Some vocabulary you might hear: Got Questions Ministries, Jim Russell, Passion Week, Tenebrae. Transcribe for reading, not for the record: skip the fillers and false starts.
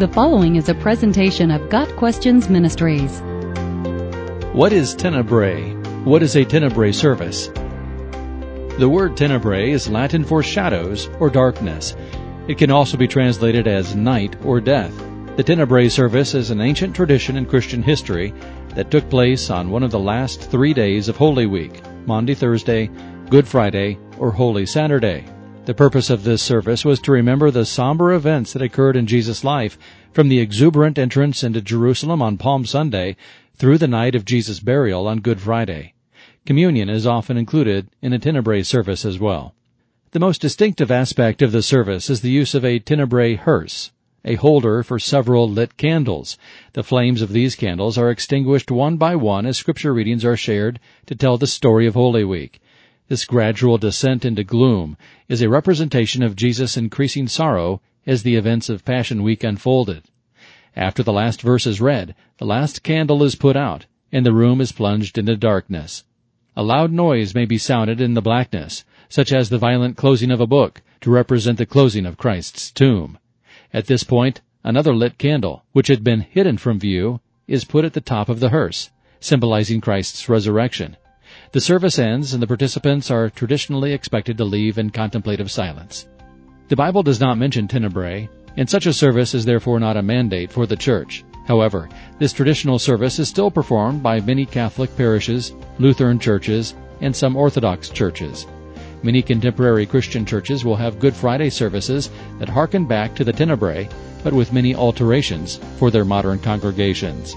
The following is a presentation of Got Questions Ministries. What is Tenebrae? What is a Tenebrae service? The word Tenebrae is Latin for shadows or darkness. It can also be translated as night or death. The Tenebrae service is an ancient tradition in Christian history that took place on one of the last 3 days of Holy Week, Maundy Thursday, Good Friday, or Holy Saturday. The purpose of this service was to remember the somber events that occurred in Jesus' life, from the exuberant entrance into Jerusalem on Palm Sunday through the night of Jesus' burial on Good Friday. Communion is often included in a Tenebrae service as well. The most distinctive aspect of the service is the use of a Tenebrae hearse, a holder for several lit candles. The flames of these candles are extinguished one by one as scripture readings are shared to tell the story of Holy Week. This gradual descent into gloom is a representation of Jesus' increasing sorrow as the events of Passion Week unfolded. After the last verse is read, the last candle is put out, and the room is plunged into darkness. A loud noise may be sounded in the blackness, such as the violent closing of a book, to represent the closing of Christ's tomb. At this point, another lit candle, which had been hidden from view, is put at the top of the hearse, symbolizing Christ's resurrection. The service ends, and the participants are traditionally expected to leave in contemplative silence. The Bible does not mention Tenebrae, and such a service is therefore not a mandate for the church. However, this traditional service is still performed by many Catholic parishes, Lutheran churches, and some Orthodox churches. Many contemporary Christian churches will have Good Friday services that harken back to the Tenebrae, but with many alterations for their modern congregations.